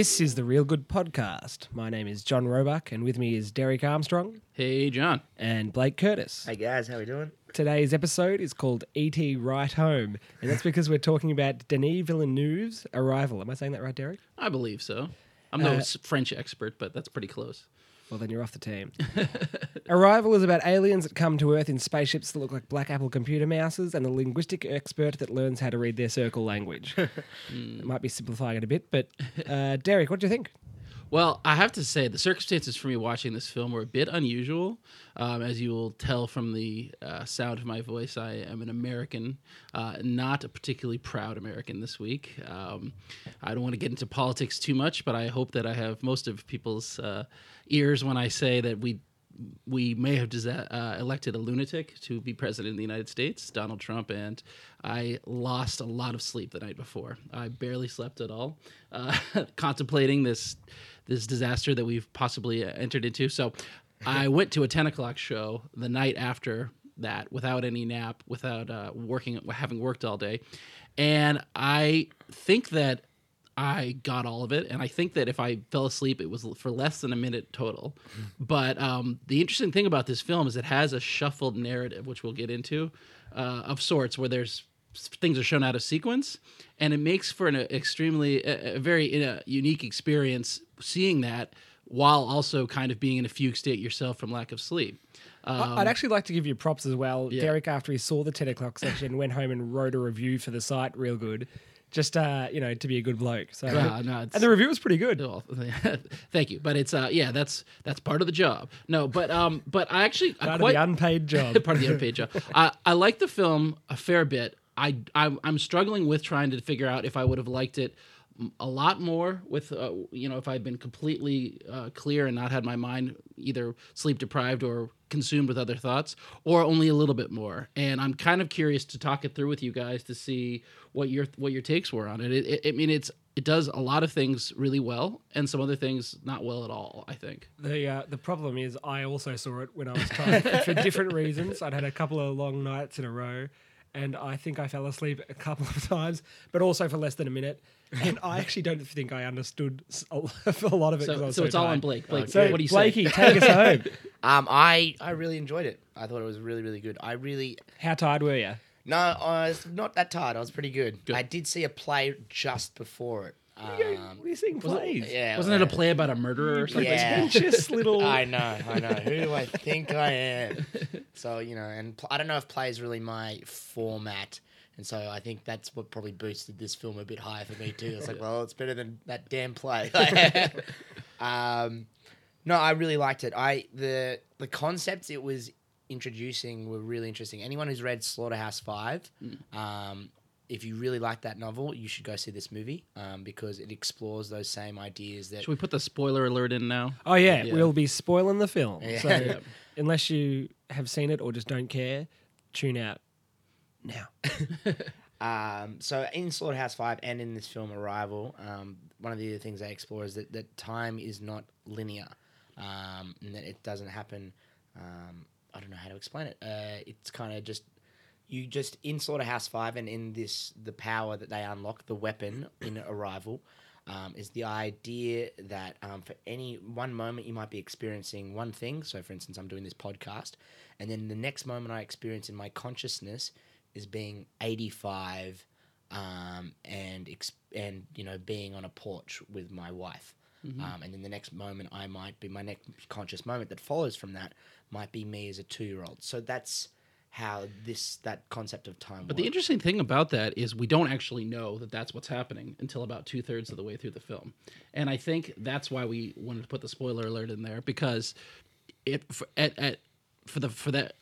This is the Real Good Podcast. My name is John Roebuck, and with me is Derek Armstrong. Hey, John. And Blake Curtis. Hey, guys. How are we doing? Today's episode is called E.T. Right Home, and that's because we're talking about Denis Villeneuve's Arrival. Am I saying that right, Derek? I believe so. I'm no French expert, but that's pretty close. Well, then you're off the team. Arrival is about aliens that come to Earth in spaceships that look like Black Apple computer mouses and a linguistic expert that learns how to read their circle language. It might be simplifying it a bit, but Derek, what do you think? Well, I have to say the circumstances for me watching this film were a bit unusual. As you will tell from the sound of my voice, I am an American, not a particularly proud American this week. I don't want to get into politics too much, but I hope that I have most of people's ears when I say that we may have elected a lunatic to be president of the United States, Donald Trump, and I lost a lot of sleep the night before. I barely slept at all, contemplating this disaster that we've possibly entered into. So I went to a 10 o'clock show the night after that without any nap, without having worked all day. And I think that I got all of it, and I think that if I fell asleep, it was for less than a minute total. But the interesting thing about this film is it has a shuffled narrative, which we'll get into, of sorts, where there's things are shown out of sequence, and it makes for an extremely, very unique experience seeing that, while also kind of being in a fugue state yourself from lack of sleep. I'd actually like to give you props as well. Yeah. Derek, after he saw the 10 o'clock section, went home and wrote a review for the site, ReelGood. Just, to be a good bloke. So, and the review was pretty good. Well, thank you. But it's, that's part of the job. No, but I actually... Part of the unpaid job. Part of the unpaid job. I like the film a fair bit. I'm struggling with trying to figure out if I would have liked it a lot more with, if I'd been completely clear and not had my mind either sleep deprived or consumed with other thoughts, or only a little bit more. And I'm kind of curious to talk it through with you guys to see what your takes were on it. It does a lot of things really well, and some other things not well at all, I think. The problem is I also saw it when I was tired for different reasons. I'd had a couple of long nights in a row, and I think I fell asleep a couple of times, but also for less than a minute. And I actually don't think I understood a lot of it. So it's all on Blake. Blake, so what do you say? Blakey, take us home. I really enjoyed it. I thought it was really, really good. How tired were you? No, I was not that tired. I was pretty good. I did see a play just before it. What are you seeing plays? Wasn't it a play about a murderer or something? Yeah. Just little... I know. Who do I think I am? So, and I don't know if play is really my format. And so I think that's what probably boosted this film a bit higher for me too. It's like, well, it's better than that damn play. No, I really liked it. The concepts it was introducing were really interesting. Anyone who's read Slaughterhouse Five, if you really like that novel, you should go see this movie because it explores those same ideas that... Should we put the spoiler alert in now? Oh, yeah. We'll be spoiling the film. Yeah. So unless you have seen it or just don't care, tune out now. So in Slaughterhouse 5 and in this film Arrival, one of the other things they explore is that time is not linear and that it doesn't happen... I don't know how to explain it. It's kind of just... You just, in Slaughterhouse 5 and in this, the power that they unlock, the weapon in Arrival, is the idea that for any one moment you might be experiencing one thing. So, for instance, I'm doing this podcast, and then the next moment I experience in my consciousness is being 85 and being on a porch with my wife. Mm-hmm. And then the next moment I might be, my next conscious moment that follows from that might be me as a 2-year-old. So that's... how that concept of time works. But the interesting thing about that is we don't actually know that that's what's happening until about 2/3 of the way through the film. And I think that's why we wanted to put the spoiler alert in there, because at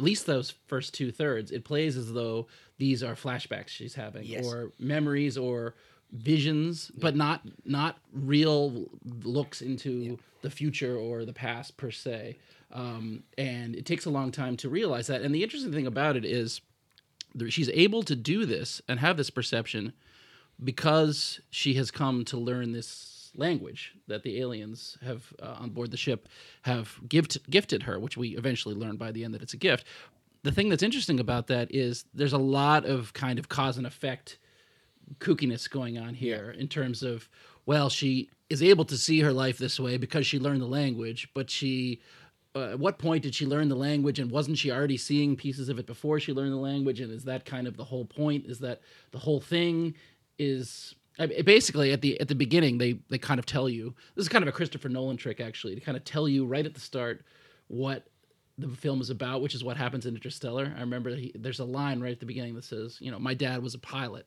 least those first 2/3, it plays as though these are flashbacks she's having, yes, or memories or visions, but not real looks into the future or the past per se. And it takes a long time to realize that. And the interesting thing about it is she's able to do this and have this perception because she has come to learn this language that the aliens have on board the ship have gifted her, which we eventually learn by the end that it's a gift. The thing that's interesting about that is there's a lot of kind of cause and effect kookiness going on here in terms of, well, she is able to see her life this way because she learned the language, but she... at what point did she learn the language, and wasn't she already seeing pieces of it before she learned the language? And is that kind of the whole point? Is that the whole thing is... I mean, basically, at the beginning, they kind of tell you... This is kind of a Christopher Nolan trick, actually, to kind of tell you right at the start what the film is about, which is what happens in Interstellar. I remember there's a line right at the beginning that says, you know, my dad was a pilot.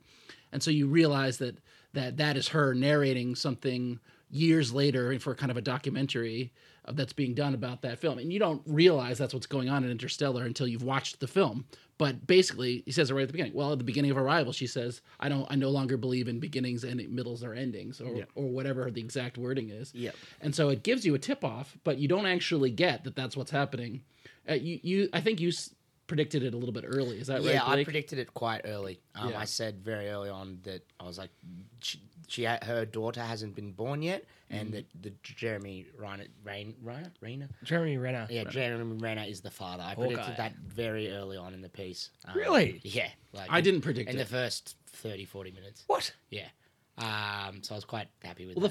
And so you realize that is her narrating something years later for kind of a documentary that's being done about that film. And you don't realize that's what's going on in Interstellar until you've watched the film. But basically, he says it right at the beginning. Well, at the beginning of Arrival, she says, I no longer believe in beginnings and middles or endings, or whatever the exact wording is. Yep. And so it gives you a tip-off, but you don't actually get that that's what's happening. I think you predicted it a little bit early. Is that right, Blake? Yeah, I predicted it quite early. I said very early on that I was like, her daughter hasn't been born yet, and that the Jeremy Renner. Yeah, Jeremy Renner is the father. I predicted that very early on in the piece. Really? Yeah. I didn't predict it. In the first 30, 40 minutes. What? Yeah. So I was quite happy with that.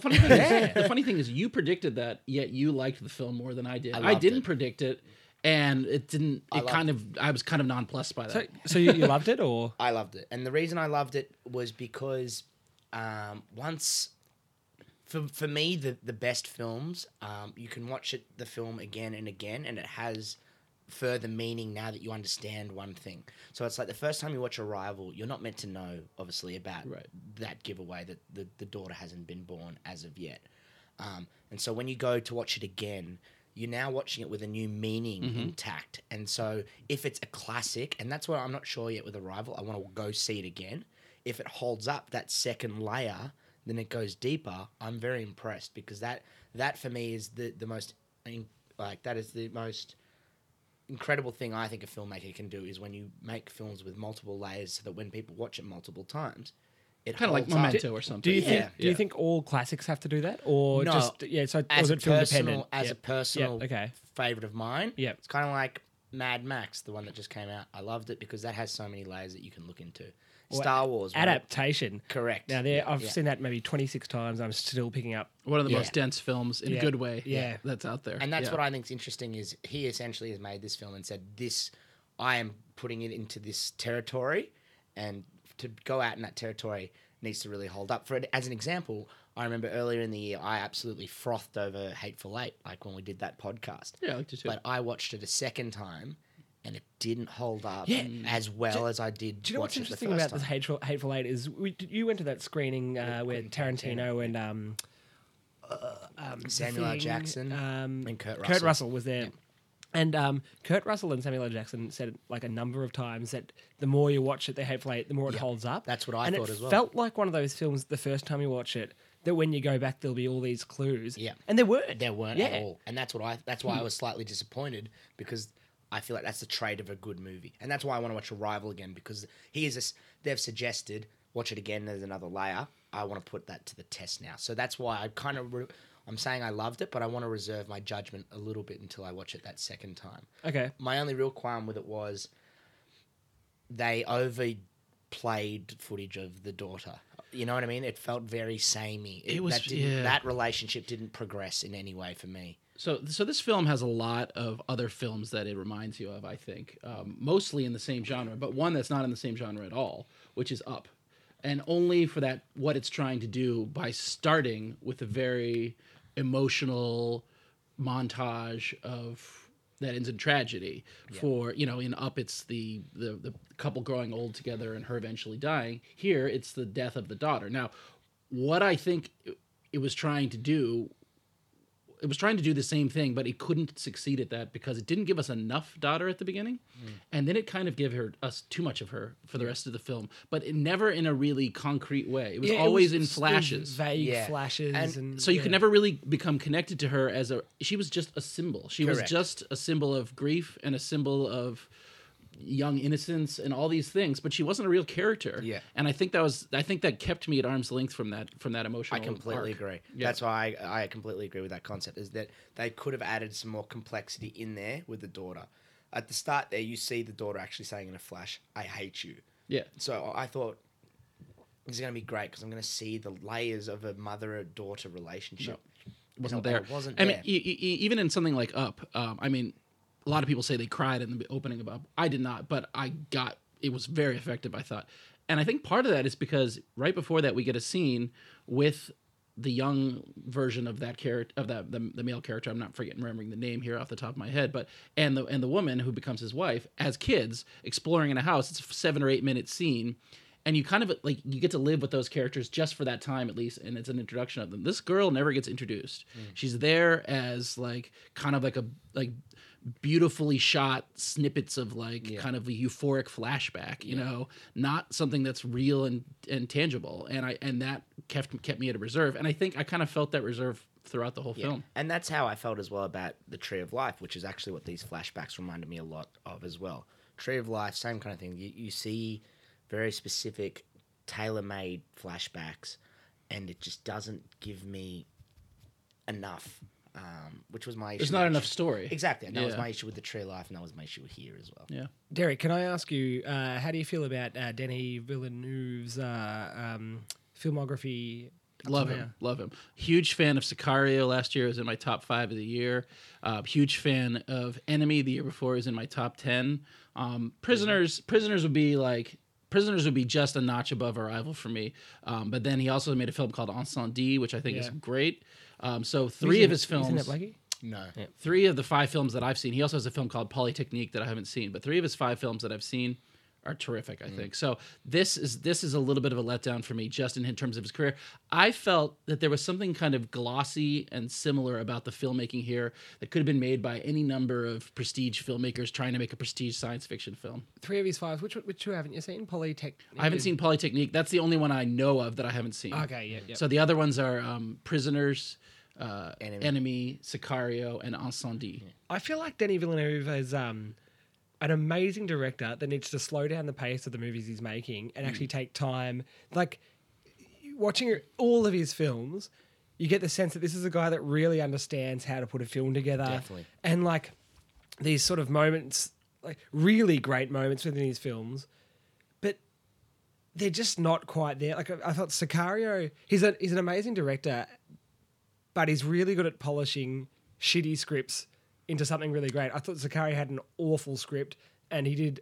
The funny thing is you predicted that, yet you liked the film more than I did. I didn't predict it. And it didn't. I was kind of nonplussed by that. So you loved it, or I loved it, and the reason I loved it was because for me, the best films, you can watch the film again and again, and it has further meaning now that you understand one thing. So it's like the first time you watch Arrival, you're not meant to know, obviously, about that giveaway that the daughter hasn't been born as of yet, and so when you go to watch it again, you're now watching it with a new meaning intact. And so if it's a classic, and that's what I'm not sure yet with Arrival, I want to go see it again. If it holds up that second layer, then it goes deeper. I'm very impressed, because that for me is the most incredible thing I think a filmmaker can do, is when you make films with multiple layers, so that when people watch it multiple times, it kind of like Memento or something. Do you think all classics have to do that, or no, just so was it film dependent? As a personal favorite of mine, it's kind of like Mad Max, the one that just came out. I loved it because that has so many layers that you can look into. Well, Star Wars adaptation, right? Correct. Now I've seen that maybe 26 times. I'm still picking up. One of the most dense films in a good way. Yeah, that's out there, and that's what I think is interesting. Is he essentially has made this film and said, "This, I am putting it into this territory," and to go out in that territory needs to really hold up for it. As an example, I remember earlier in the year, I absolutely frothed over Hateful Eight, like when we did that podcast. Yeah, I liked it too. But I watched it a second time, and it didn't hold up as well as I did. Do you know what's interesting about this Hateful Eight is you went to that screening where Tarantino and Samuel L. Jackson and Kurt Russell was there. Yeah. And Kurt Russell and Samuel L. Jackson said like a number of times that the more you watch it, the Hateful Eight, the more it holds up. That's what I thought as well. And it felt like one of those films the first time you watch it, that when you go back, there'll be all these clues. Yeah. And there weren't at all. And that's why I was slightly disappointed, because I feel like that's the trait of a good movie. And that's why I want to watch Arrival again, because they've suggested watch it again, there's another layer. I want to put that to the test now. So that's why I kind of... I'm saying I loved it, but I want to reserve my judgment a little bit until I watch it that second time. Okay. My only real qualm with it was they overplayed footage of the daughter. You know what I mean? It felt very samey. That relationship didn't progress in any way for me. So this film has a lot of other films that it reminds you of, I think, mostly in the same genre, but one that's not in the same genre at all, which is Up. And only for that, what it's trying to do by starting with a very emotional montage of that ends in tragedy. Yeah. For in Up, it's the couple growing old together and her eventually dying. Here, it's the death of the daughter. Now, what I think it was trying to do, it was trying to do the same thing, but it couldn't succeed at that because it didn't give us enough daughter at the beginning. Mm. And then it kind of gave us too much of her for the rest of the film, but never in a really concrete way. It was always in flashes. Vague flashes. And so you could never really become connected to her she was just a symbol. She was just a symbol of grief and a symbol of young innocence and all these things, but she wasn't a real character. Yeah. And I think that kept me at arm's length from that emotional arc. I completely agree. Yeah. That's why I completely agree with that concept, is that they could have added some more complexity in there with the daughter. At the start there, you see the daughter actually saying in a flash, "I hate you." Yeah. So I thought is going to be great because I'm going to see the layers of a mother-daughter relationship. No, it wasn't there. It wasn't there. I mean, even in something like Up, I mean, a lot of people say they cried in the opening of Up. I did not, but it was very effective, I thought. And I think part of that is because right before that we get a scene with the young version of that character, of that the male character. I'm not remembering the name here off the top of my head, but and the woman who becomes his wife as kids exploring in a house. It's a 7 or 8 minute scene, and you kind of like you get to live with those characters just for that time at least, and it's an introduction of them. This girl never gets introduced. Mm. She's there as like kind of like a like beautifully shot snippets of like kind of a euphoric flashback, you know, not something that's real and tangible. And that kept me at a reserve. And I think I kind of felt that reserve throughout the whole film. And that's how I felt as well about the Tree of Life, which is actually what these flashbacks reminded me a lot of as well. Tree of Life, same kind of thing. You see very specific tailor-made flashbacks, and it just doesn't give me enough. Which was my issue. There's not enough story. Exactly. And that was my issue with the Tree of Life, and that was my issue here as well. Yeah. Derek, can I ask you, how do you feel about Denis Villeneuve's filmography? Love him. Huge fan of Sicario. Last year, it was in my top 5 of the year. Huge fan of Enemy. The year before, it was in my top 10. Prisoners would be just a notch above Arrival for me. But then he also made a film called Incendies, which I think is great. So three of his films. Isn't it Blackie? No. Yeah. 3 of the 5 films that I've seen. He also has a film called Polytechnique that I haven't seen, but 3 of his 5 films that I've seen are terrific, I think. So this is a little bit of a letdown for me, just in terms of his career. I felt that there was something kind of glossy and similar about the filmmaking here that could have been made by any number of prestige filmmakers trying to make a prestige science fiction film. 3 of his 5, which two haven't you seen? Polytechnique. I haven't seen Polytechnique. That's the only one I know of that I haven't seen. Okay, yeah. Yep. So the other ones are Prisoners, Enemy, Sicario, and Incendies. Yeah. I feel like Denis Villeneuve is an amazing director that needs to slow down the pace of the movies he's making and actually take time. Like, watching all of his films, you get the sense that this is a guy that really understands how to put a film together. Definitely. And, like, these sort of moments, like, really great moments within his films, but they're just not quite there. Like, I thought Sicario, he's an amazing director, but he's really good at polishing shitty scripts into something really great. I thought Sicario had an awful script, and he did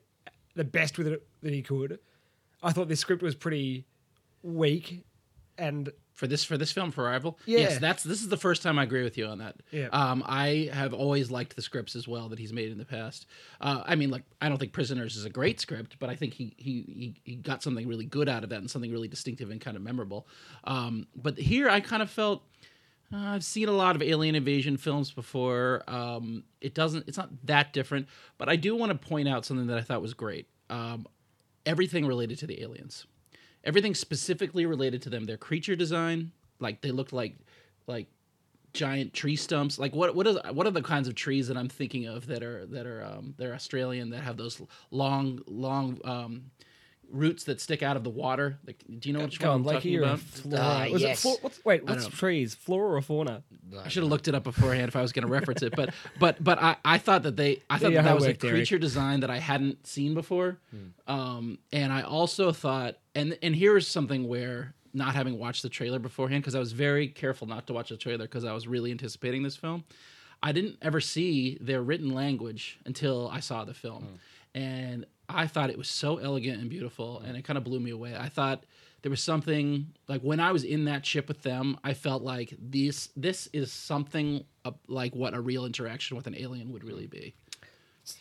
the best with it that he could. I thought this script was pretty weak, and for this film, for Arrival, yes, this is the first time I agree with you on that. Yeah. I have always liked the scripts as well that he's made in the past. I mean, like, I don't think Prisoners is a great script, but I think he got something really good out of that and something really distinctive and kind of memorable. But here, I kind of felt. I've seen a lot of alien invasion films before. It's not that different, but I do want to point out something that I thought was great. Everything related to the aliens, everything specifically related to them. Their creature design, like they looked like giant tree stumps. Like what are the kinds of trees that I'm thinking of that are they're Australian, that have those long roots that stick out of the water. Like, do you know which one I'm talking about? Yes. What's trees? Flora or fauna? I should have looked it up beforehand if I was going to reference it. But I thought that that was a creature design that I hadn't seen before. And I also thought, and here's something where, not having watched the trailer beforehand, because I was very careful not to watch the trailer because I was really anticipating this film, I didn't ever see their written language until I saw the film. And I thought it was so elegant and beautiful, and it kind of blew me away. I thought there was something, like when I was in that ship with them, I felt like this is something like what a real interaction with an alien would really be.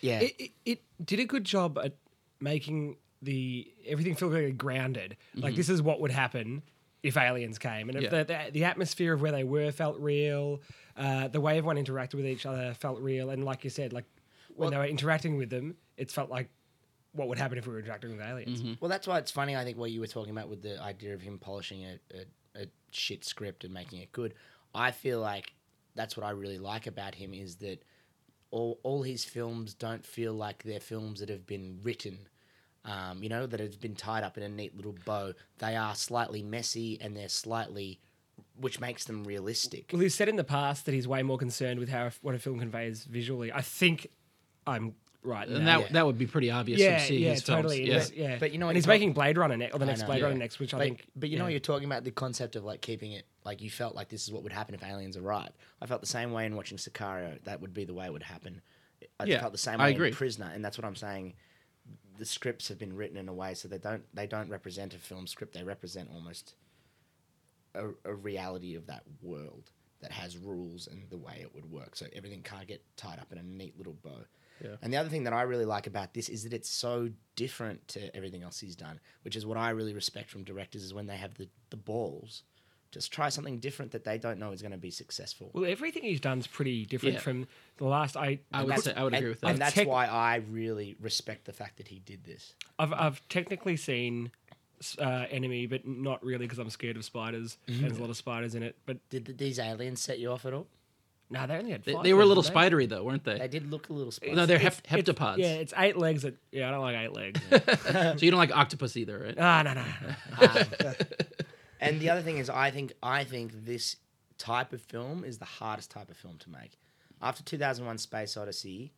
Yeah. It did a good job at making everything feel very grounded. Like, this is what would happen if aliens came. And if the atmosphere of where they were felt real, the way everyone interacted with each other felt real. And like you said, like when they were interacting with them, it felt like what would happen if we were interacting with aliens. Well, that's why it's funny, I think, what you were talking about with the idea of him polishing a shit script and making it good. I feel like that's what I really like about him, is that all his films don't feel like they're films that have been written, you know, that have been tied up in a neat little bow. They are slightly messy, and they're slightly... which makes them realistic. Well, he's said in the past that he's way more concerned with what a film conveys visually. I think I'm right? And that would be pretty obvious from seeing his totally. Films. Yeah, totally. But you know, and he's making Blade Runner next, or the next Blade Runner next, which I think. But you know, you're talking about the concept of like keeping it like you felt like this is what would happen if aliens arrived. I felt the same way in watching Sicario. That would be the way it would happen. I felt the same way in Prisoner, and that's what I'm saying. The scripts have been written in a way so they don't represent a film script. They represent almost a reality of that world that has rules and the way it would work. So everything can't get tied up in a neat little bow. Yeah. And the other thing that I really like about this is that it's so different to everything else he's done, which is what I really respect from directors is when they have the balls. Just try something different that they don't know is going to be successful. Well, everything he's done is pretty different from the last. I would agree with that. And that's why I really respect the fact that he did this. I've technically seen Enemy, but not really because I'm scared of spiders. Mm-hmm. And there's a lot of spiders in it. But did these aliens set you off at all? No, they only had five. They were a little spidery, though, weren't they? They did look a little spidery. No, they're heptapods. Yeah, it's 8 legs. I don't like 8 legs. Yeah. So you don't like octopus either, right? No. And the other thing is I think this type of film is the hardest type of film to make. After 2001 Space Odyssey,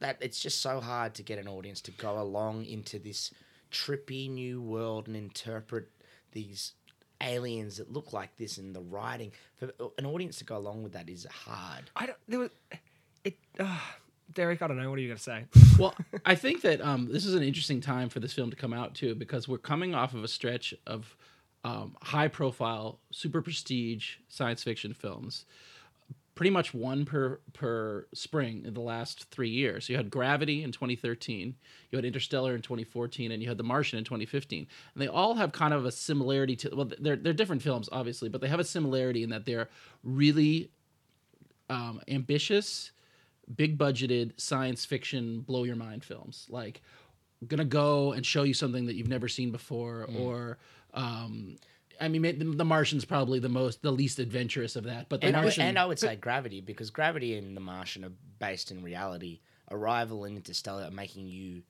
that it's just so hard to get an audience to go along into this trippy new world and interpret these aliens that look like this and the writing. For an audience to go along with that is hard. Derek, I don't know. What are you going to say? Well, I think that this is an interesting time for this film to come out too, because we're coming off of a stretch of high-profile, super prestige science fiction films, pretty much one per spring in the last 3 years. You had Gravity in 2013, you had Interstellar in 2014, and you had The Martian in 2015. And they all have kind of a similarity to... Well, they're different films, obviously, but they have a similarity in that they're really ambitious, big-budgeted science fiction blow-your-mind films. Like, gonna go and show you something that you've never seen before, or... I mean, The Martian's probably the least adventurous of that. But I would say Gravity, because Gravity and The Martian are based in reality. Arrival and Interstellar are making you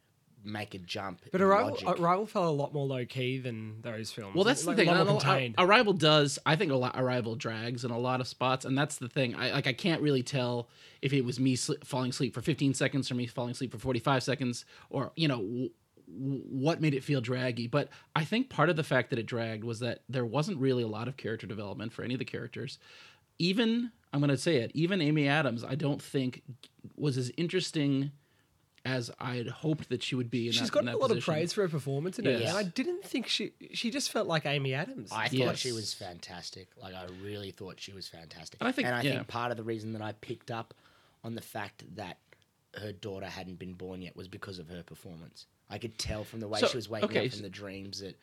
make a jump. But Arrival felt a lot more low key than those films. Well, that's the thing. Arrival does. I think Arrival drags in a lot of spots, and that's the thing. I can't really tell if it was me falling asleep for 15 seconds or me falling asleep for 45 seconds, or what made it feel draggy. But I think part of the fact that it dragged was that there wasn't really a lot of character development for any of the characters. Even Amy Adams, I don't think was as interesting as I had hoped that she would be. She's gotten a lot of praise for her performance in it. Yes. And I didn't think she just felt like Amy Adams. I thought she was fantastic. Like, I really thought she was fantastic. And I think part of the reason that I picked up on the fact that her daughter hadn't been born yet was because of her performance. I could tell from the way she was waking up from the dreams that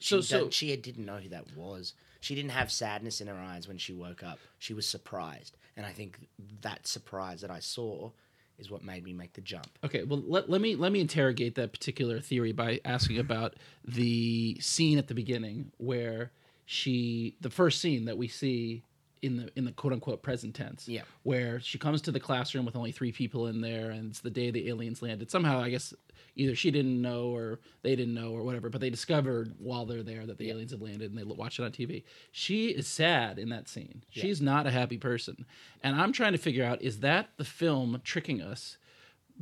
she didn't know who that was. She didn't have sadness in her eyes when she woke up. She was surprised. And I think that surprise that I saw is what made me make the jump. Okay, well, let me interrogate that particular theory by asking about the scene at the beginning where the first scene that we see in the quote-unquote present tense, where she comes to the classroom with only 3 people in there, and it's the day the aliens landed. Somehow, I guess, either she didn't know or they didn't know or whatever, but they discovered while they're there that the aliens have landed, and they watch it on TV. She is sad in that scene. Yeah. She's not a happy person. And I'm trying to figure out, is that the film tricking us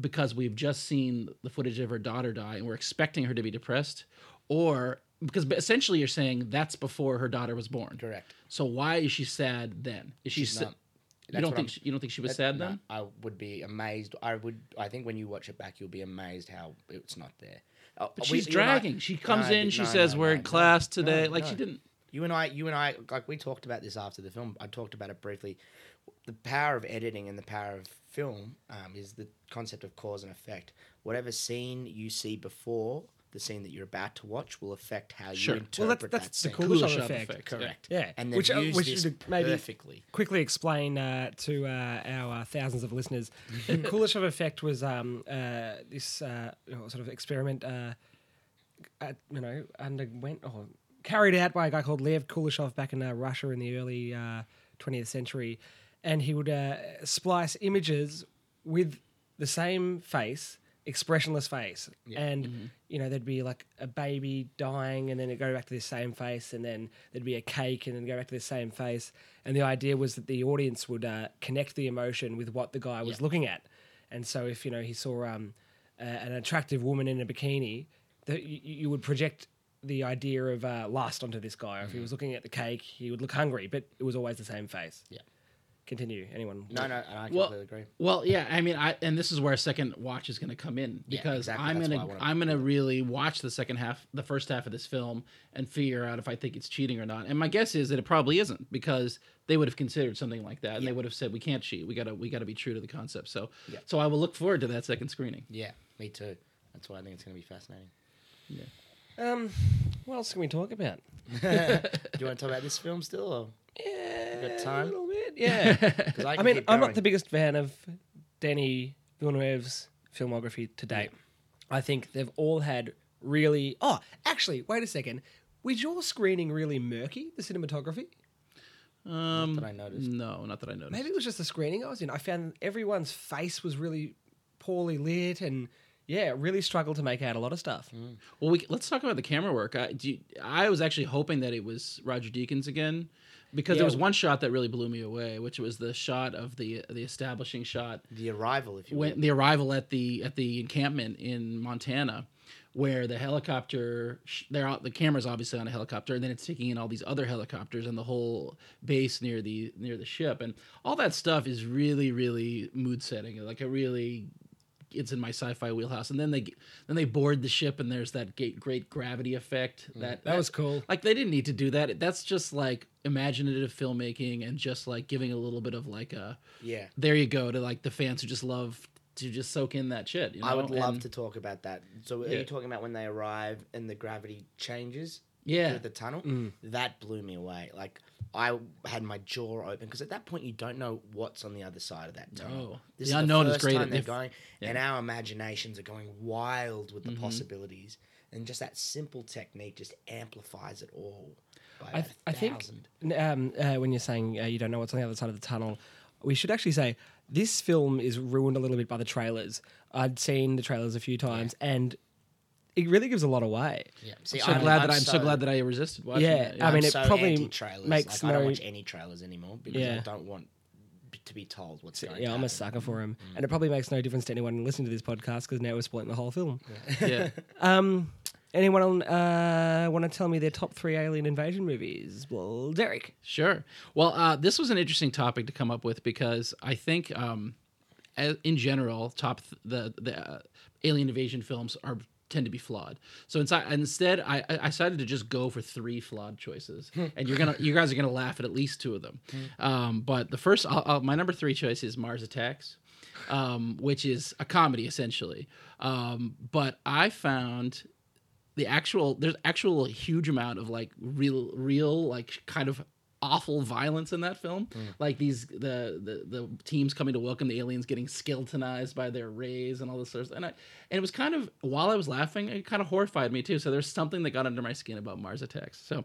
because we've just seen the footage of her daughter die and we're expecting her to be depressed? Or... Because essentially you're saying that's before her daughter was born. Correct. So why is she sad then? You don't think she was sad then? I would be amazed. I think when you watch it back, you'll be amazed how it's not there. But she's dragging. She comes in. She says we're in class today. She didn't. You and I. Like, we talked about this after the film. I talked about it briefly. The power of editing and the power of film is the concept of cause and effect. Whatever scene you see before the scene that you're about to watch will affect how you interpret that scene. Well, that's the Kuleshov effect. Correct. Yeah. And they've used this perfectly. Quickly explain to our thousands of listeners. The Kuleshov effect was this sort of experiment carried out by a guy called Lev Kuleshov back in Russia in the early 20th century. And he would splice images with the same face, expressionless face, and there'd be like a baby dying, and then it'd go back to the same face, and then there'd be a cake, and then go back to the same face. And the idea was that the audience would connect the emotion with what the guy was looking at. And so if he saw an attractive woman in a bikini, that you would project the idea of lust onto this guy. If he was looking at the cake, he would look hungry, but it was always the same face. Yeah. Continue. Anyone? No, I completely agree. Well, yeah, I mean, and this is where a second watch is going to come in, because I'm gonna really watch the second half, the first half of this film, and figure out if I think it's cheating or not. And my guess is that it probably isn't, because they would have considered something like that, and they would have said, "We can't cheat. We gotta be true to the concept." So I will look forward to that second screening. Yeah, me too. That's why I think it's going to be fascinating. Yeah. What else can we talk about? Do you want to talk about this film still? Or? Yeah, got time? A little bit. Yeah, I mean, I'm not the biggest fan of Denis Villeneuve's filmography to date. Yeah. I think they've all had really. Oh, actually, wait a second. Was your screening really murky? The cinematography. Not that I noticed. No, not that I noticed. Maybe it was just the screening I was in. I found everyone's face was really poorly lit and. Yeah, really struggled to make out a lot of stuff. Mm. Well, let's talk about the camera work. I was actually hoping that it was Roger Deakins again, because there was one shot that really blew me away, which was the shot of the establishing shot, the arrival, if you will, the arrival at the encampment in Montana, where the helicopter, the camera's obviously on a helicopter, and then it's taking in all these other helicopters and the whole base near the ship, and all that stuff is really, really mood setting, like a really. It's in my sci-fi wheelhouse. And then they board the ship, and there's that great gravity effect. That was cool. Like, they didn't need to do that. That's just like imaginative filmmaking, and just like giving a little bit of like a there you go to like the fans who just love to just soak in that shit. You know? I would love to talk about that. So are you talking about when they arrive and the gravity changes? Yeah, through the tunnel. Mm. That blew me away. Like, I had my jaw open, because at that point you don't know what's on the other side of that tunnel. No. This the is unknown the first is great. Time they're going, and our imaginations are going wild with the possibilities, and just that simple technique just amplifies it all. By I think when you're saying you don't know what's on the other side of the tunnel, we should actually say this film is ruined a little bit by the trailers. I'd seen the trailers a few times, and. It really gives a lot away. Yeah. See, I'm so glad that I resisted watching it. Yeah, I mean, I'm probably anti-trailers. Makes like, I don't watch any trailers anymore, because I don't want to be told what's going on. Yeah, I'm a sucker for him. Mm. And it probably makes no difference to anyone listening to this podcast, because now we're spoiling the whole film. Yeah. Anyone want to tell me their top 3 alien invasion movies? Well, Derek. Sure. Well, this was an interesting topic to come up with, because I think, in general, the alien invasion films are... tend to be flawed. So instead, I decided to just go for 3 flawed choices, and you guys are gonna laugh at least 2 of them. But the first, my number 3 choice is Mars Attacks, which is a comedy essentially. But I found there's actual huge amount of like real like kind of. Awful violence in that film, like the teams coming to welcome the aliens getting skeletonized by their rays and all this sort of stuff. And it was kind of, while I was laughing, it kind of horrified me too. So there's something that got under my skin about Mars Attacks. So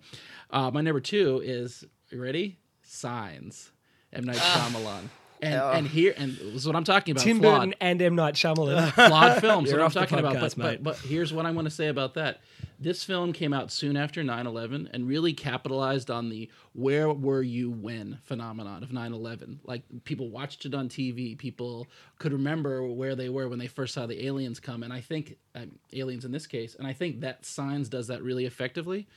my number 2 is, you ready? Signs, M. Night Shyamalan. And this is what I'm talking about. Tim Burton and M. Night Shyamalan. Flawed films. What I'm talking about. But here's what I want to say about that. This film came out soon after 9/11 and really capitalized on the where were you when phenomenon of 9/11. Like, people watched it on TV. People could remember where they were when they first saw the aliens come. And I think, aliens in this case, and I think that Signs does that really effectively.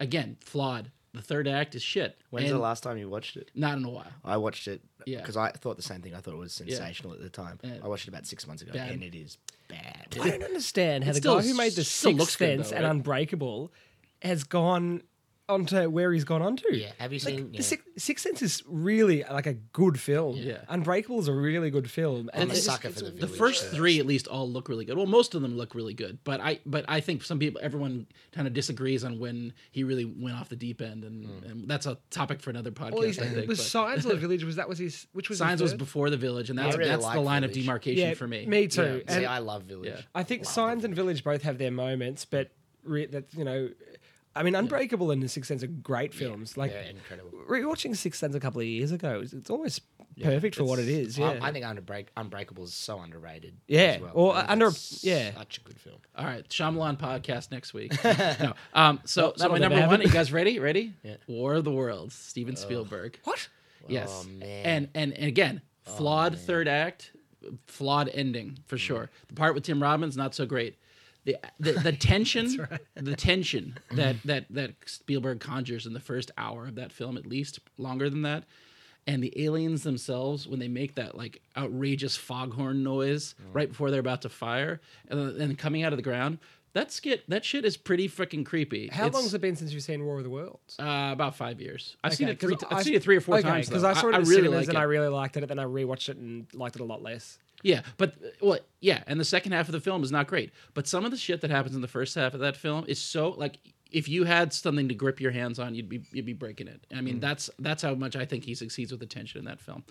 Again, flawed. The third act is shit. When's the last time you watched it? Not in a while. I watched it because I thought the same thing. I thought it was sensational at the time. I watched it about 6 months ago, and it is bad. I don't understand how the guy who made The Sixth Sense and Unbreakable has gone onto where he's gone onto. Yeah, have you seen... The Sixth Sense is really like a good film. Yeah. Unbreakable is a really good film. I'm a sucker for The Village. The first 3 at least all look really good. Well, most of them look really good, but I think everyone kind of disagrees on when he really went off the deep end, and that's a topic for another podcast, I think. It was Signs or The Village, Signs was before The Village, and that's the line of demarcation for me. Me too. Yeah. See, I love Village. Yeah. I think Signs and Village both have their moments, but that, you know... I mean, Unbreakable and The Sixth Sense are great films. Yeah, they're incredible. Rewatching The Sixth Sense a couple of years ago, it's almost perfect for what it is. Yeah. I think Unbreakable is so underrated. Yeah, as well. Such a good film. All right, Shyamalan podcast next week. No, so my number 1. Are you guys ready? Yeah. War of the Worlds, Steven Spielberg. What? Yes. Oh, man. And again, flawed third act. flawed ending for sure. The part with Tim Robbins, not so great. The tension, right. The tension that Spielberg conjures in the first hour of that film, at least longer than that, and the aliens themselves when they make that like outrageous foghorn noise right before they're about to fire and coming out of the ground. That shit is pretty freaking creepy. How long has it been since you've seen War of the Worlds? About 5 years. I've seen it three or four times. Because I saw it in cinemas and I really liked it. Then I rewatched it and liked it a lot less. Yeah, and the second half of the film is not great. But some of the shit that happens in the first half of that film is so like, if you had something to grip your hands on, you'd be breaking it. I mean, that's how much I think he succeeds with the tension in that film.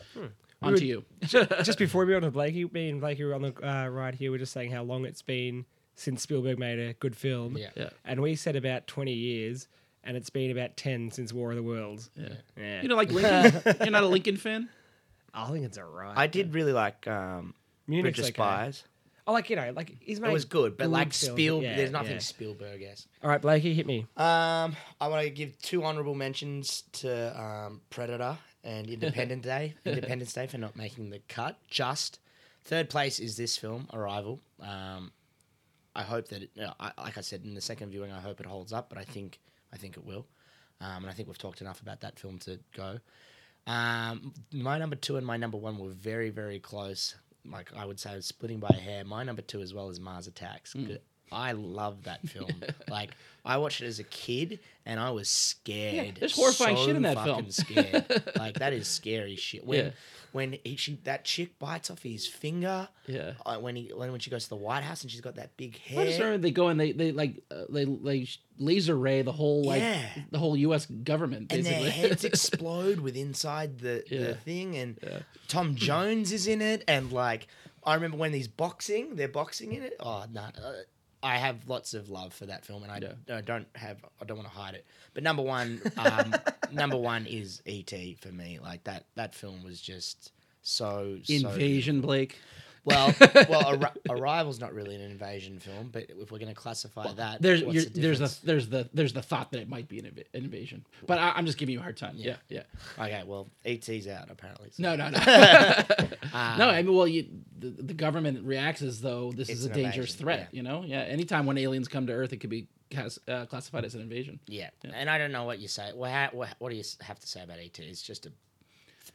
On to you. Just before we went on to Blakey, me and Blakey were on the ride here. We're just saying how long it's been since Spielberg made a good film. Yeah. And we said about 20 years, and it's been about 10 since War of the Worlds. Yeah. You know, like Lincoln? You're not a Lincoln fan? I think it's all right. I did really like Bridge of Spies. Oh, he's made... It was good, but like Spielberg... Yeah, there's nothing Spielberg-esque. All right, Blakey, hit me. I want to give two honourable mentions to Predator and Independence Day for not making the cut. Just. Third place is this film, Arrival. I hope that, like I said in the second viewing, I hope it holds up, but I think it will, and I think we've talked enough about that film to go. My number two and my number one were very, very close. Like I would say, splitting by a hair. My number two as well is Mars Attacks. I love that film. Like I watched it as a kid, and I was scared. Yeah, there's horrifying shit in that film. Scared. Like that is scary shit. When that chick bites off his finger. Yeah. When she goes to the White House and she's got that big hair. I just remember they go and they laser ray the whole the whole U.S. government basically. And their heads explode with inside the thing and Tom Jones is in it and like I remember when they're boxing in it. Oh no. I have lots of love for that film, and I don't want to hide it. But number one is E.T. for me. Like that film was just so invasion, so Blake. Well, Arrival's not really an invasion film, but if we're going to classify that, there's the thought that it might be an invasion. But I'm just giving you a hard time. Yeah. Okay. Well, E.T.'s out apparently. So. No. No. I mean, well, the government reacts as though this is a dangerous threat. Yeah. You know. Yeah. Anytime when aliens come to Earth, it could be classified as an invasion. Yeah. And I don't know what you say. Well, what do you have to say about E.T.? It's just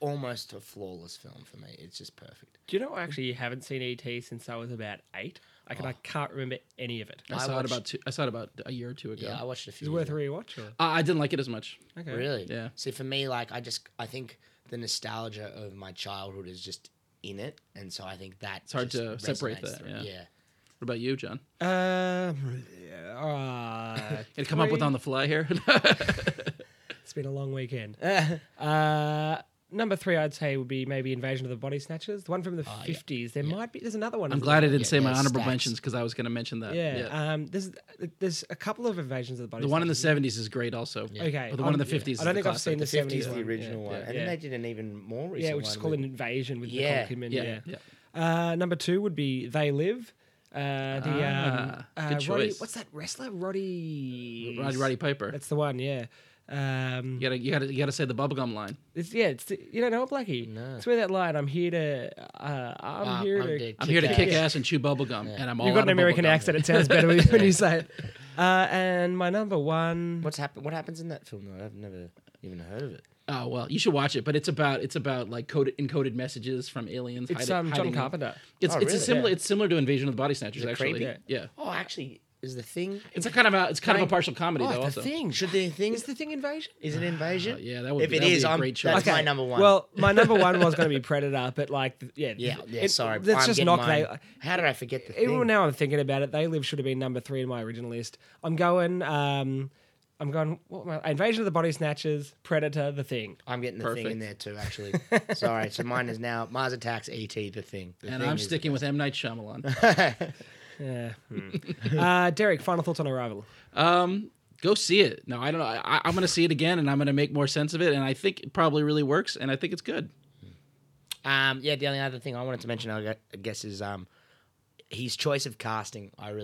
almost a flawless film for me. It's just perfect. Do you know I actually haven't seen E.T. since I was about 8? I can't remember any of it. I saw it about a year or two ago. Yeah, I watched a few. Is it worth a rewatch? I didn't like it as much. Okay. Really? Yeah. See, for me, like I think the nostalgia of my childhood is just in it, and so I think that it's hard to separate that. Yeah. What about you, John? Gonna come up with on the fly here. It's been a long weekend. Number three, I'd say, would be maybe Invasion of the Body Snatchers, the one from the 50s. There's another one. I'm glad I didn't say my honorable mentions because I was going to mention that. Yeah. There's a couple of Invasions of the Body Snatchers. The one in the 70s is great also. Yeah. Okay. But the one in the 50s is I don't think I've seen the 70s one. The original one. And then they did an even more recent one. Yeah, which is called an Invasion with Nicole Kidman. Yeah. Number two would be They Live. Good choice. What's that wrestler? Roddy Piper. That's the one, yeah. You gotta say the bubblegum line. You don't know it, Blackie. No. It's where that line. I'm here to kick ass and chew bubblegum, and I'm all. You've got an American accent. It sounds better when you say it. And my number one. What happens in that film? Though I've never even heard of it. Oh well, you should watch it. But it's about like encoded messages from aliens. It's John Carpenter. It's similar to Invasion of the Body Snatchers. Actually, yeah. Oh, actually. Is The Thing? It's kind of a partial comedy though. Also, The Thing. Should The Thing? Is The Thing invasion? Is it invasion? Yeah, that would. If it is, great choice. That's my number one. Well, my number one was going to be Predator, but sorry, that's just not. How did I forget The Thing? Even now I'm thinking about it. They Live should have been number three in my original list. I'm going. Invasion of the Body Snatchers, Predator, The Thing. I'm getting The Thing in there too, actually. Sorry, so mine is now Mars Attacks, E.T., The Thing, I'm sticking with M. Night Shyamalan. Yeah. Derek, final thoughts on Arrival. Go see it. No, I don't know. I'm going to see it again, and I'm going to make more sense of it, and I think it probably really works, and I think it's good. The only other thing I wanted to mention, I guess, is his choice of casting. I've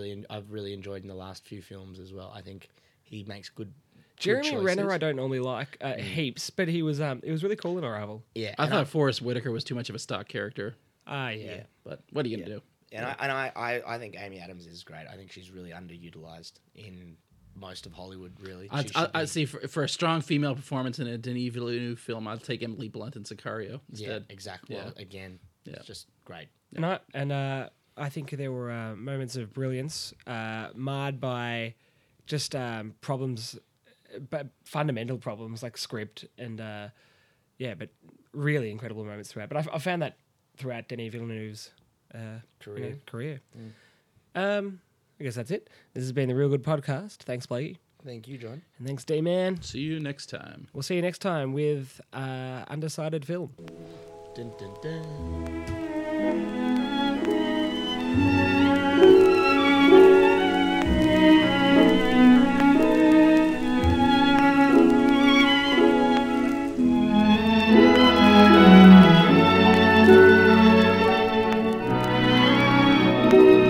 really enjoyed in the last few films as well. I think he makes good. Jeremy Renner, I don't normally like heaps, but he was. It was really cool in Arrival. Yeah, I thought Forrest Whitaker was too much of a stock character. Yeah. But what are you going to do? And I think Amy Adams is great. I think she's really underutilized in most of Hollywood, really. I see for a strong female performance in a Denis Villeneuve film, I'd take Emily Blunt in Sicario instead. Yeah, exactly. Yeah. Well, again, it's just great. Yeah. And I think there were moments of brilliance marred by just problems, but fundamental problems like script and but really incredible moments throughout. But I found that throughout Denis Villeneuve's career. Mm. I guess that's it. This has been the Real Good Podcast. Thanks, Blakey. Thank you, John. And thanks, D-Man. See you next time. We'll see you next time with Undecided Film. Dun, dun, dun.